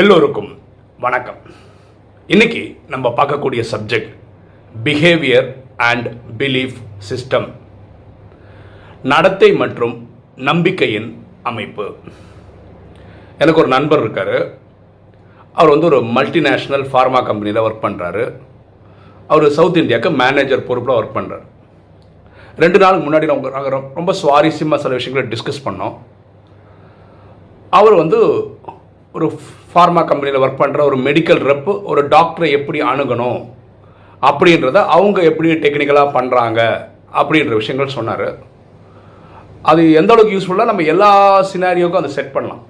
எல்லோருக்கும் வணக்கம். இன்னைக்கு நம்ம பார்க்கக்கூடிய subject behaviour and belief system, நடத்தை மற்றும் நம்பிக்கையின் அமைப்பு. எனக்கு ஒரு நண்பர் இருக்கார். அவர் வந்து ஒரு மல்டிநேஷ்னல் ஃபார்மா கம்பெனியில் ஒர்க் பண்ணுறாரு. அவர் சவுத் இந்தியாவுக்கு மேனேஜர் பொறுப்பில் ஒர்க் பண்ணுறாரு. 2 நாளுக்கு முன்னாடி நாங்கள் ரொம்ப சுவாரஸ்யமாக சில விஷயங்களை டிஸ்கஸ் பண்ணோம். அவர் வந்து ஒரு ஃபார்மா கம்பெனியில் ஒர்க் பண்ணுற ஒரு மெடிக்கல் ரெப்பு, ஒரு டாக்டரை எப்படி அணுகணும் அப்படின்றத அவங்க எப்படி டெக்னிக்கலாக பண்ணுறாங்க அப்படின்ற விஷயங்கள் சொன்னார். அது எந்த அளவுக்கு யூஸ்ஃபுல்லாக நம்ம எல்லா சினாரியோக்கும் அதை செட் பண்ணலாம்.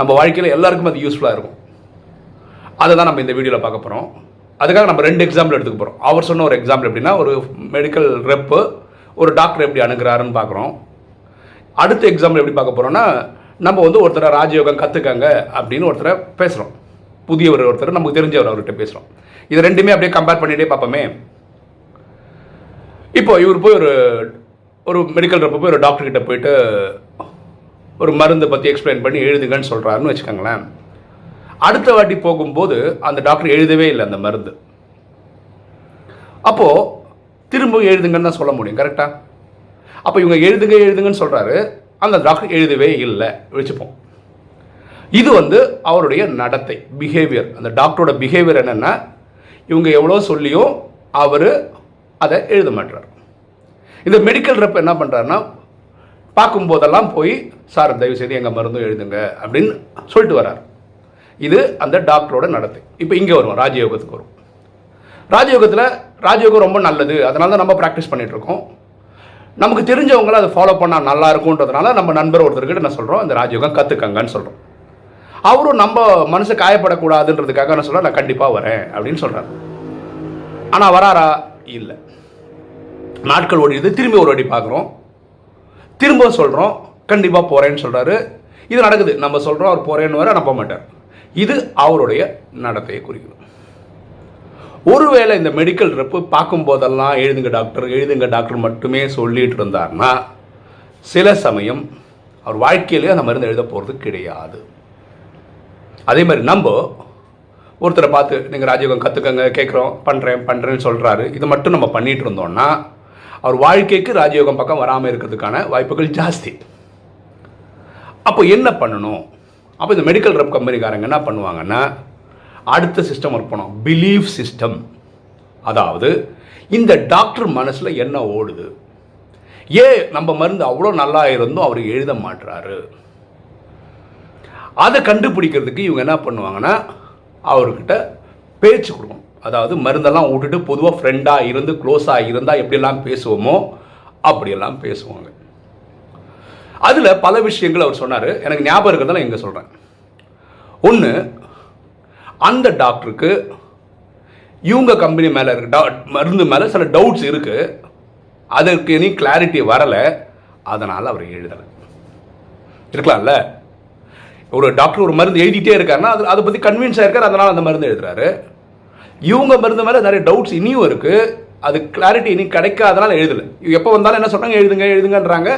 நம்ம வாழ்க்கையில் எல்லாருக்கும் அது யூஸ்ஃபுல்லாக இருக்கும். அதை தான் நம்ம இந்த வீடியோவில் பார்க்க போகிறோம். அதுக்காக நம்ம 2 எக்ஸாம்பிள் எடுத்துக்க போகிறோம். அவர் சொன்ன ஒரு எக்ஸாம்பிள் எப்படின்னா, ஒரு மெடிக்கல் ரெப்பு ஒரு டாக்டர் எப்படி அணுகிறாருன்னு பார்க்குறோம். அடுத்த எக்ஸாம்பிள் எப்படி பார்க்க போகிறோன்னா, நம்ம வந்து ஒருத்தரை ராஜயோகம் கற்றுக்கங்க அப்படின்னு ஒருத்தரை பேசுகிறோம். புதியவர் ஒருத்தர், நமக்கு தெரிஞ்சவர், அவர்கிட்ட பேசுகிறோம். இது ரெண்டுமே அப்படியே கம்பேர் பண்ணிகிட்டே பார்ப்போமே. இப்போ இவர் போய் ஒரு மெடிக்கல் ரெப்பை போய் ஒரு டாக்டர்கிட்ட போயிட்டு ஒரு மருந்தை பற்றி எக்ஸ்பிளைன் பண்ணி எழுதுங்கன்னு சொல்கிறாருன்னு வச்சுக்கோங்களேன். அடுத்த வாட்டி போகும்போது அந்த டாக்டர் எழுதவே இல்லை அந்த மருந்து. அப்போது திரும்பவும் எழுதுங்கன்னு தான் சொல்ல முடியும், கரெக்டாக? அப்போ இவங்க எழுதுங்கன்னு சொல்கிறாரு, அந்த டாக்டர் எழுதவே இல்லை, வச்சுப்போம். இது வந்து அவருடைய நடத்தை, பிஹேவியர். அந்த டாக்டரோட பிஹேவியர் என்னென்னா, இவங்க எவ்வளோ சொல்லியும் அவர் அதை எழுத மாட்டார். இந்த மெடிக்கல் ரெப் என்ன பண்ணுறாருன்னா, பார்க்கும்போதெல்லாம் போய் சார் தயவுசெய்து எங்கள் மருந்தும் எழுதுங்க அப்படின்னு சொல்லிட்டு வர்றார். இது அந்த டாக்டரோட நடத்தை. இப்போ இங்கே வருவோம், ராஜயோகத்துக்கு வரும். ராஜயோகத்தில் ராஜயோகம் ரொம்ப நல்லது, அதனால தான் நம்ம ப்ராக்டிஸ் பண்ணிகிட்ருக்கோம். நமக்கு தெரிஞ்சவங்கள அதை ஃபாலோ பண்ணால் நல்லா இருக்கும்ன்றதுனால நம்ம நண்பர் ஒருத்தர்கிட்ட என்ன சொல்கிறோம், இந்த ராஜயோகம் கற்றுக்கங்கன்னு சொல்கிறோம். அவரும் நம்ம மனசு காயப்படக்கூடாதுன்றதுக்காக என்ன சொல்கிறேன், நான் கண்டிப்பாக வரேன் அப்படின்னு சொல்கிறார். ஆனால் வராரா? இல்லை. நாட்கள் ஓடிது, திரும்பி ஒரு வாட்டி பார்க்குறோம், திரும்ப சொல்கிறோம், கண்டிப்பாக போகிறேன்னு சொல்கிறாரு. இது நடக்குது, நம்ம சொல்கிறோம், அவர் போகிறேன்னு வர நம்ப மாட்டார். இது அவருடைய நடத்தையை குறிக்குது. ஒருவேளை இந்த மெடிக்கல் ரெப்பு பார்க்கும்போதெல்லாம் எழுதுங்க டாக்டர் மட்டுமே சொல்லிகிட்டு இருந்தார்னா, சில சமயம் அவர் வாழ்க்கையிலேயே அந்த மருந்து எழுத போகிறது கிடையாது. அதே மாதிரி நம்ம ஒருத்தரை பார்த்து நீங்கள் ராஜயோகம் கற்றுக்கங்க, கேட்குறோம், பண்ணுறேன்னு சொல்கிறாரு. இது மட்டும் நம்ம பண்ணிகிட்டு இருந்தோம்னா அவர் வாழ்க்கைக்கு ராஜயோகம் பக்கம் வராமல் இருக்கிறதுக்கான வாய்ப்புகள் ஜாஸ்தி. அப்போ என்ன பண்ணணும்? அப்போ இந்த மெடிக்கல் ரெப் கம்பெனிக்காரங்க என்ன பண்ணுவாங்கன்னா, அடுத்த சிஸ்டம் ஒர்க் பண்ணோம், பிலீஃப் சிஸ்டம். அதாவது இந்த டாக்டர் மனசில் என்ன ஓடுது, ஏன் நம்ம மருந்து அவ்வளோ நல்லா இருந்தும் அவர் எழுத மாட்டுறாரு, அதை கண்டுபிடிக்கிறதுக்கு இவங்க என்ன பண்ணுவாங்கன்னா, அவர்கிட்ட பேச்சு கொடுக்கணும். அதாவது மருந்தெல்லாம் விட்டுட்டு பொதுவாக ஃப்ரெண்டாக இருந்து க்ளோஸாக இருந்தால் எப்படியெல்லாம் பேசுவோமோ அப்படியெல்லாம் பேசுவாங்க. அதில் பல விஷயங்கள் அவர் சொன்னார், எனக்கு ஞாபகம் இருக்கிறதால இங்கே சொல்கிறேன். ஒன்று, அந்த டாக்டருக்கு இவங்க கம்பெனி மேலே மருந்து மேலே சில டவுட்ஸ் இருக்குது, அதற்கு இனி கிளாரிட்டி வரலை, அதனால் அவர் எழுதலை. இருக்கலாம்ல, ஒரு டாக்டர் ஒரு மருந்து எழுதிட்டே இருக்காருன்னா அதை பற்றி கன்வின்ஸாக இருக்கார், அதனால் அந்த மருந்து எழுதுறாரு. இவங்க மருந்து மேலே நிறைய டவுட்ஸ் இனியும் இருக்குது, அது கிளாரிட்டி இனி கிடைக்காதனால எழுதலை. இவங்க எப்போ வந்தாலும் என்ன சொன்னாங்க, எழுதுங்கன்றாங்க.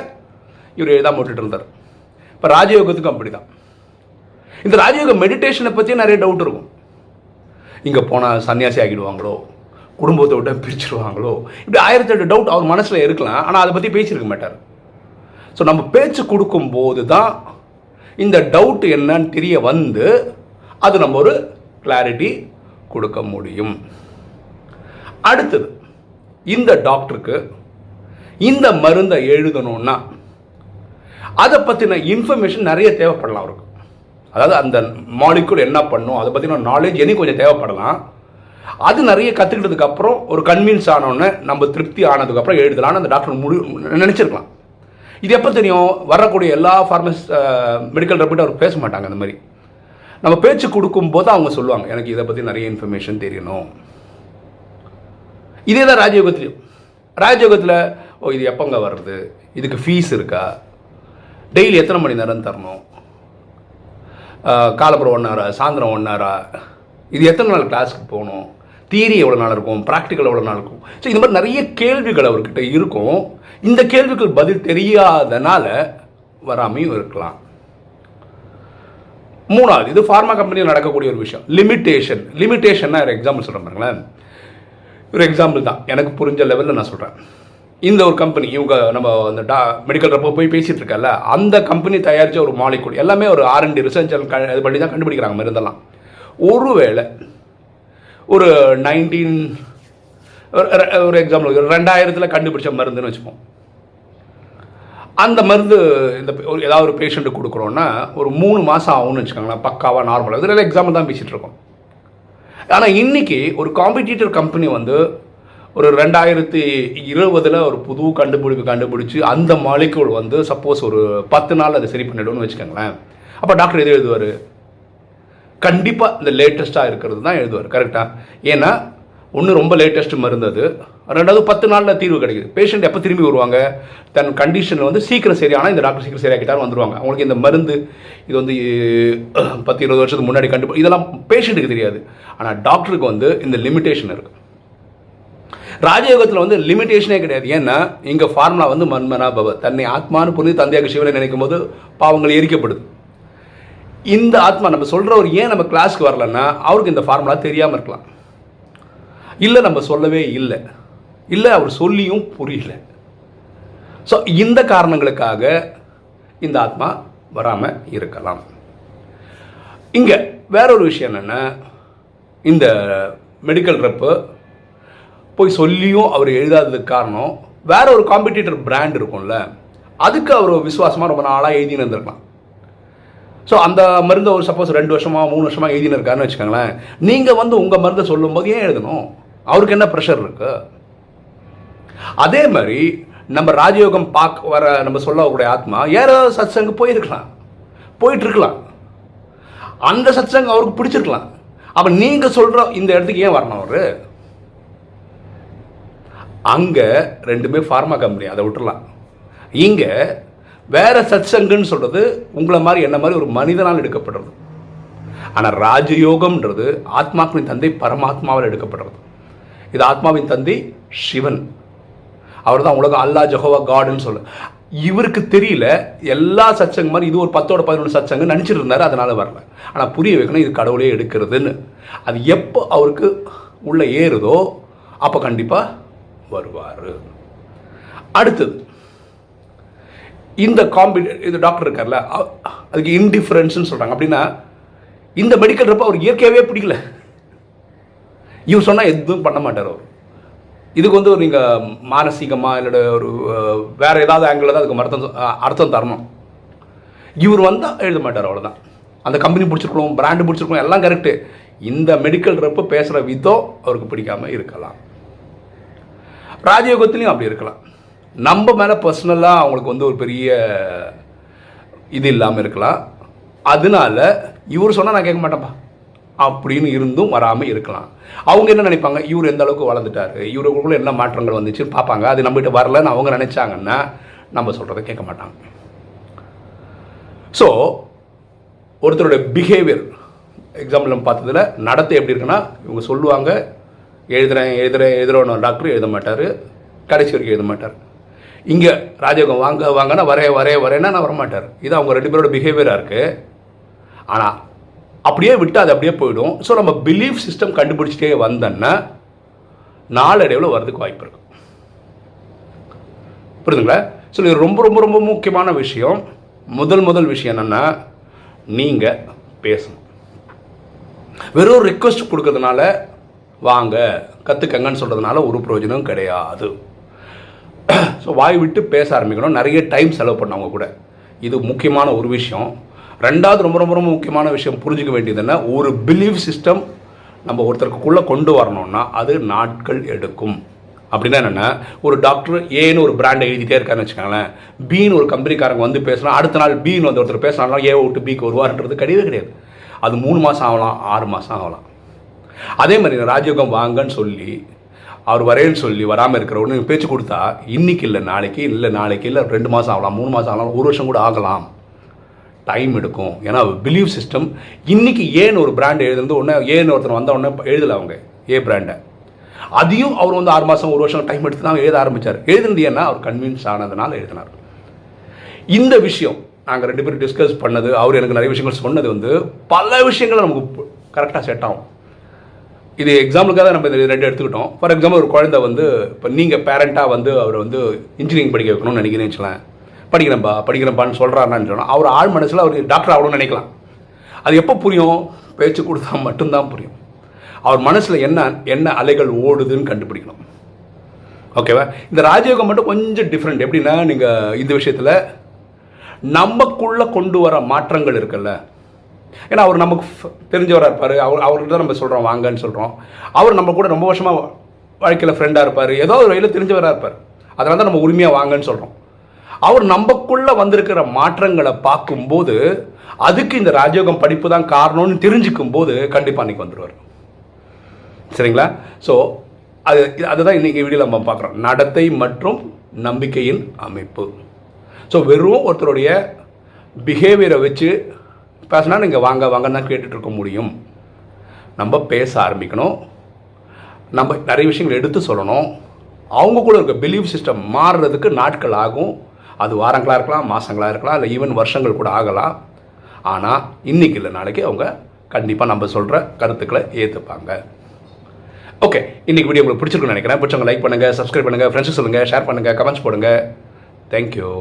இவர் எழுதாம விட்டுட்டு இருந்தார். இப்போ ராஜயோகத்துக்கும் அப்படி தான். இந்த ராஜயோக மெடிடேஷனை பற்றி நிறைய டவுட் இருக்கும். இங்கே போனால் சன்னியாசி ஆகிடுவாங்களோ, குடும்பத்தை விட்டு பிரிச்சுடுவாங்களோ, இப்படி 1008 டவுட் அவர் மனசில் இருக்கலாம். ஆனால் அதை பற்றி பேசியிருக்க மாட்டார். ஸோ நம்ம பேச்சு கொடுக்கும்போது தான் இந்த டவுட் என்னன்னு தெரிய வந்து அது நம்ம ஒரு கிளாரிட்டி கொடுக்க முடியும். அடுத்தது, இந்த டாக்டருக்கு இந்த மருந்தை எழுதணும்னா அதை பற்றின இன்ஃபர்மேஷன் நிறைய தேவைப்படலாம் அவருக்கு. அதாவது அந்த மாலிகுல் என்ன பண்ணும் அதை பற்றின நாலேஜ் எனக்கு கொஞ்சம் தேவைப்படலாம். அது நிறைய கற்றுக்கிட்டதுக்கப்புறம் ஒரு கன்வின்ஸ் ஆனோன்னு நம்ம திருப்தி ஆனதுக்கப்புறம் எழுதலான்னு அந்த டாக்டர் நினச்சிருக்கலாம். இது எப்போ தெரியும், வரக்கூடிய எல்லா ஃபார்மசிஸ்ட் மெடிக்கல் ரெப்பிட்ட அவர் பேச மாட்டாங்க. அந்த மாதிரி நம்ம பேச்சு கொடுக்கும்போது அவங்க சொல்லுவாங்க, எனக்கு இதை பற்றி நிறைய இன்ஃபர்மேஷன் தெரியணும். இதே தான் ராஜயோகத்தில் ஓ இது எப்போங்க வர்றது, இதுக்கு ஃபீஸ் இருக்கா, டெய்லி எத்தனை மணி நேரம் தரணும், காலப்புறம் 1 ஹவரா, சாயந்தரம் 1 ஹவரா, இது எத்தனை நாள் கிளாஸுக்கு போகணும், தியரி எவ்வளோ நாள் இருக்கும், ப்ராக்டிக்கல் எவ்வளோ நாள் இருக்கும். ஸோ இந்த மாதிரி நிறைய கேள்விகள் அவர்கிட்ட இருக்கும். இந்த கேள்விகள் பதில் தெரியாதனால வராமையும் இருக்கலாம். மூணாவது, இது ஃபார்மா கம்பெனியில் நடக்கக்கூடிய ஒரு விஷயம், லிமிட்டேஷன். லிமிட்டேஷன்னா ஒரு எக்ஸாம்பிள் சொல்கிறேன் பாருங்களேன். ஒரு எக்ஸாம்பிள் தான், எனக்கு புரிஞ்ச லெவலில் நான் சொல்கிறேன். இந்த ஒரு கம்பெனி, இவங்க நம்ம அந்த மெடிக்கல் ரப்போ போய் பேசிகிட்டு இருக்கல, அந்த கம்பெனி தயாரித்த ஒரு மாலிக்கூல் எல்லாமே ஒரு R&D ரிசர்ச் இது பண்ணி தான் கண்டுபிடிக்கிறாங்க மருந்தெல்லாம். ஒருவேளை ஒரு 19 ஒரு எக்ஸாம்பிள் 2000 கண்டுபிடிச்ச மருந்துன்னு வச்சுப்போம். அந்த மருந்து இந்த ஏதாவது ஒரு பேஷண்ட்டுக்கு கொடுக்குறோன்னா ஒரு 3 மாதம் ஆகும்னு வச்சுக்கோங்களேன், பக்காவாக நார்மலாக. இதெல்லாம் எக்ஸாம்பிள் தான் பேசிகிட்டு இருக்கோம். ஆனால் இன்றைக்கி ஒரு காம்படிட்டர் கம்பெனி வந்து ஒரு 2020 ஒரு புது கண்டுபிடிச்சு அந்த மாலிக்கூல் வந்து சப்போஸ் ஒரு 10 நாள் அதை சரி பண்ணிடும்னு வச்சுக்கோங்களேன். அப்போ டாக்டர் எது எழுதுவார்? கண்டிப்பாக இந்த லேட்டஸ்ட்டாக இருக்கிறது தான் எழுதுவார், கரெக்டாக. ஏன்னா ஒன்று ரொம்ப லேட்டஸ்ட் மருந்து அது, ரெண்டாவது 10 நாளில் தீர்வு கிடைக்குது. பேஷண்ட் எப்போ திரும்பி வருவாங்க? தன் கண்டிஷனில் வந்து சீக்கிரம் சரி, ஆனால் இந்த டாக்டர் சீக்கிரம் சரியாக்கிட்டாலும் வந்துடுவாங்க. அவங்களுக்கு இந்த மருந்து இது வந்து 10-20 வருஷத்துக்கு முன்னாடி கண்டுபிடி, இதெல்லாம் பேஷண்ட்டுக்கு தெரியாது. ஆனால் டாக்டருக்கு வந்து இந்த லிமிட்டேஷன் இருக்குது. ராஜயோகத்தில் வந்து லிமிட்டேஷனே கிடையாது. ஏன்னா இங்கே ஃபார்முலா வந்து மன்மனா பவ, தன்னை ஆத்மானு புரிந்து தந்தையாக சிவனை நினைக்கும் போது பாவங்கள் எரிக்கப்படுது. இந்த ஆத்மா நம்ம சொல்கிறவர் ஏன் நம்ம கிளாஸ்க்கு வரலன்னா அவருக்கு இந்த ஃபார்முலா தெரியாமல் இருக்கலாம், இல்லை நம்ம சொல்லவே இல்லை, இல்லை அவர் சொல்லியும் புரியல. ஸோ இந்த காரணங்களுக்காக இந்த ஆத்மா வராமல் இருக்கலாம். இங்கே வேற ஒரு விஷயம் என்னென்னா, இந்த மெடிக்கல் ரெப்பு போய் சொல்லியும் அவர் எழுதாததுக்கு காரணம் வேற ஒரு காம்படிட்டர் பிராண்ட் இருக்கும்ல, அதுக்கு அவர் விசுவாசமாக ரொம்ப நாளாக எழுதினு இருந்திருக்கலாம். ஸோ அந்த மருந்தை ஒரு சப்போஸ் 2 வருஷமாக 3 வருஷமாக எழுதினு இருக்காருன்னு வச்சுக்கோங்களேன். நீங்கள் வந்து உங்கள் மருந்தை சொல்லும்போது ஏன் எழுதணும்? அவருக்கு என்ன ப்ரெஷர் இருக்கு? அதே மாதிரி நம்ம ராஜயோகம் பார்க்க வர நம்ம சொல்லக்கூடிய ஆத்மா யாரோ சத்சங்கு போயிட்டுருக்கலாம், அந்த சத்சங்கு அவருக்கு பிடிச்சிருக்கலாம். அப்போ நீங்கள் சொல்கிற இந்த இடத்துக்கு ஏன் வரணும் அவர்? அங்கே ரெண்டுமே ஃபார்மா கம்பெனி, அதை விட்டுடலாம். இங்கே வேறு சத்சங்குன்னு சொல்கிறது உங்களை மாதிரி என்ன மாதிரி ஒரு மனிதனால் எடுக்கப்படுறது. ஆனால் ராஜயோகம்ன்றது ஆத்மாக்களின் தந்தை பரமாத்மாவில் எடுக்கப்படுறது. இது ஆத்மாவின் தந்தை சிவன், அவர் தான் உலகம் அல்லா ஜஹோவா காடுன்னு சொல்லு. இவருக்கு தெரியல எல்லா சத்சங்கு மாதிரி இது ஒரு 10-11 சத்சங்கு நினச்சிட்டு இருந்தார், அதனால் வரல. ஆனால் புரிய வைக்கணும் இது கடவுளே எடுக்கிறதுன்னு. அது எப்போ அவருக்கு உள்ளே ஏறுதோ அப்போ கண்டிப்பாக வருவார். அடுத்தது, இந்த இது டாக்டர் இருக்கார்ல, அதுக்கு இன்டிஃபரன்ஸ்னு சொல்கிறாங்க. அப்படின்னா இந்த மெடிக்கல் ரப்போ அவர் இயற்கையாகவே பிடிக்கல, இவர் சொன்னால் எதுவும் பண்ண மாட்டார் அவர். இதுக்கு வந்து ஒரு நீங்கள் மானசீகமாக இல்லோட ஒரு வேறு ஏதாவது ஆங்கிளில் தான் அதுக்கு அர்த்தம் தரணும். இவர் வந்தால் எழுத மாட்டார், அவ்வளோதான். அந்த கம்பெனி பிடிச்சிருக்கணும், பிராண்டு பிடிச்சிருக்கணும், எல்லாம் கரெக்டு. இந்த மெடிக்கல் ரப்போ பேசுகிற விதம் அவருக்கு பிடிக்காமல் இருக்கலாம். ராஜயோகத்துலேயும் அப்படி இருக்கலாம். நம்ம மேலே பர்சனலாக அவங்களுக்கு வந்து ஒரு பெரிய இது இல்லாமல் இருக்கலாம். அதனால இவர் சொன்னால் நான் கேட்க மாட்டேன்ப்பா அப்படின்னு இருந்தும் வராமல் இருக்கலாம். அவங்க என்ன நினைப்பாங்க, இவர் எந்த அளவுக்கு வளர்ந்துட்டார், இவருக்குள்ளே என்ன மாற்றங்கள் வந்துச்சுன்னு பார்ப்பாங்க. அது நம்மகிட்ட வரலன்னு அவங்க நினச்சாங்கன்னா நம்ம சொல்கிறத கேட்க மாட்டாங்க. ஸோ ஒருத்தருடைய பிஹேவியர் எக்ஸாம்பிள் நம்ம பார்த்ததில் நடத்தை எப்படி இருக்குன்னா, இவங்க சொல்லுவாங்க எழுதுறோன்னு டாக்டர் எழுத மாட்டார், கடைசி வரைக்கும் எழுத மாட்டார். இங்கே ராஜயோகம் வாங்கன்னா வரேன்னா நான் வரமாட்டார். இது அவங்க 2 பேரோட பிஹேவியராக இருக்குது. ஆனால் அப்படியே விட்டு அது அப்படியே போயிடும். ஸோ நம்ம பிலீஃப் சிஸ்டம் கண்டுபிடிச்சிட்டே வந்தோன்னா நாளடைவில் வர்றதுக்கு வாய்ப்பு இருக்கும். புரியுதுங்களா? ஸோ இது ரொம்ப ரொம்ப ரொம்ப முக்கியமான விஷயம். முதல் விஷயம் என்னென்னா, நீங்கள் பேசணும். வெறும் ரிக்வஸ்ட் கொடுக்கறதுனால வாங்க கற்றுக்கங்கன்னு சொல்கிறதுனால ஒரு பிரயோஜனம் கிடையாது. ஸோ வாய் விட்டு பேச ஆரம்பிக்கணும், நிறைய டைம் செலவு பண்ண அவங்க கூட. இது முக்கியமான ஒரு விஷயம். ரெண்டாவது ரொம்ப ரொம்ப ரொம்ப முக்கியமான விஷயம் புரிஞ்சிக்க வேண்டியது என்ன, ஒரு பிலீஃப் சிஸ்டம் நம்ம ஒருத்தருக்குள்ளே கொண்டு வரணும்னா அது நாட்கள் எடுக்கும். அப்படின்னா என்னென்னா, ஒரு டாக்டர் ஏன்னு ஒரு பிராண்டை எழுதிட்டே இருக்காருன்னு வச்சுக்கோங்களேன், பின்னு ஒரு கம்பெனிக்காரங்க வந்து பேசினா அடுத்த நாள் பின்னு வந்து ஒருத்தர் பேசினா ஏ விட்டு பிக்கு வருவார்ன்றது கிடையாது. அது 3 மாதம் ஆகலாம், 6 மாதம் ஆகலாம். அதே மாதிரி ராஜயோகம் வாங்கன்னு சொல்லி அவர் வரேன்னு சொல்லி வராமல் இருக்கிறவனு பேச்சு கொடுத்தா இன்றைக்கி இல்லை நாளைக்கு, இல்லை நாளைக்கு இல்லை 2 மாதம் ஆகலாம், 3 மாதம் ஆகலாம், 1 வருஷம் கூட ஆகலாம். டைம் எடுக்கும். ஏன்னா பிலீஃப் சிஸ்டம் இன்றைக்கி ஏன்னு ஒரு பிராண்ட் எழுதுறது ஒன்று, ஏன்னு ஒருத்தர் வந்த உடனே எழுதலை அவங்க ஏ பிராண்டை. அதையும் அவர் வந்து 6 மாதம் 1 வருஷம் டைம் எடுத்து தான் எழுத ஆரம்பித்தார். எழுதுனது ஏன்னா அவர் கன்வின்ஸ் ஆனதுனால எழுதினார். இந்த விஷயம் நாங்கள் ரெண்டு பேரும் டிஸ்கஸ் பண்ணது, அவர் எனக்கு நிறைய விஷயங்கள் சொன்னது வந்து பல விஷயங்கள் நமக்கு கரெக்டாக செட் ஆகும். இது எக்ஸாம்பிளுக்காக நம்ம இந்த ரெண்டு எடுத்துக்கிட்டோம். ஃபார் எக்ஸாம்பிள் ஒரு குழந்தை வந்து இப்போ நீங்கள் பேரண்ட்டாக வந்து அவர் வந்து இன்ஜினியரிங் படிக்க வைக்கணும்னு நினைக்கிறேன்னு வச்சுக்கலாம். படிக்கிறேன்ப்பா படிக்கிறேன்ப்பான்னு சொல்கிறாருன்னு சொன்னால் அவர் ஆள் மனசில் அவர் டாக்டர் ஆகணும்னு நினைக்கலாம். அது எப்போ புரியும்? பேச்சு கொடுத்தா மட்டும்தான் புரியும். அவர் மனசில் என்ன அலைகள் ஓடுதுன்னு கண்டுபிடிக்கணும். ஓகேவா? இந்த ராஜயோகம் மட்டும் கொஞ்சம் டிஃப்ரெண்ட். எப்படின்னா நீங்கள் இந்த விஷயத்தில் நமக்குள்ளே கொண்டு வர மாற்றங்கள் இருக்குல்ல, ஏன்னா அவர் நமக்கு தெரிஞ்சவராக இருப்பார், அவர்கிட்ட தான் நம்ம சொல்கிறோம் வாங்கன்னு சொல்கிறோம். அவர் நம்ம கூட ரொம்ப வருஷமாக வாழ்க்கையில் ஃப்ரெண்டாக இருப்பார், ஏதோ ஒரு வகையில் தெரிஞ்சவராக இருப்பார், அதனால தான் நம்ம உரிமையாக வாங்கன்னு சொல்கிறோம். அவர் நமக்குள்ளே வந்திருக்கிற மாற்றங்களை பார்க்கும்போது அதுக்கு இந்த ராஜயோகம் படிப்பு தான் காரணம்னு தெரிஞ்சுக்கும் போது கண்டிப்பாக அன்றைக்கி வந்துடுவார். சரிங்களா? ஸோ அதுதான் இன்றைக்கி வீடியோவில் நம்ம பார்க்குறோம், நடத்தை மற்றும் நம்பிக்கையின் அமைப்பு. ஸோ வெறும் ஒருத்தருடைய பிஹேவியரை வச்சு பேசினா நீங்கள் வாங்க வாங்கன்னு தான் கேட்டுட்ருக்க முடியும். நம்ம பேச ஆரம்பிக்கணும், நம்ம நிறைய விஷயங்கள் எடுத்து சொல்லணும். அவங்க கூட இருக்க பிலீஃப் சிஸ்டம் மாறுறதுக்கு நாட்கள் ஆகும். அது வாரங்களாக இருக்கலாம், மாதங்களாக இருக்கலாம், இல்லை ஈவன் வருஷங்கள் கூட ஆகலாம். ஆனால் இன்றைக்கி இல்லை நாளைக்கு அவங்க கண்டிப்பாக நம்ம சொல்கிற கருத்துக்களை ஏற்றுப்பாங்க. ஓகே, இன்றைக்கி வீடியோ உங்களுக்கு பிடிச்சிருக்குன்னு நினைக்கிறேன். பிடிச்சவங்க லைக் பண்ணுங்கள், சப்ஸ்கிரைப் பண்ணுங்கள், ஃப்ரெண்ட்ஸுக்கு சொல்லுங்கள், ஷேர் பண்ணுங்கள், கமெண்ட்ஸ் போடுங்கள். தேங்க்யூ.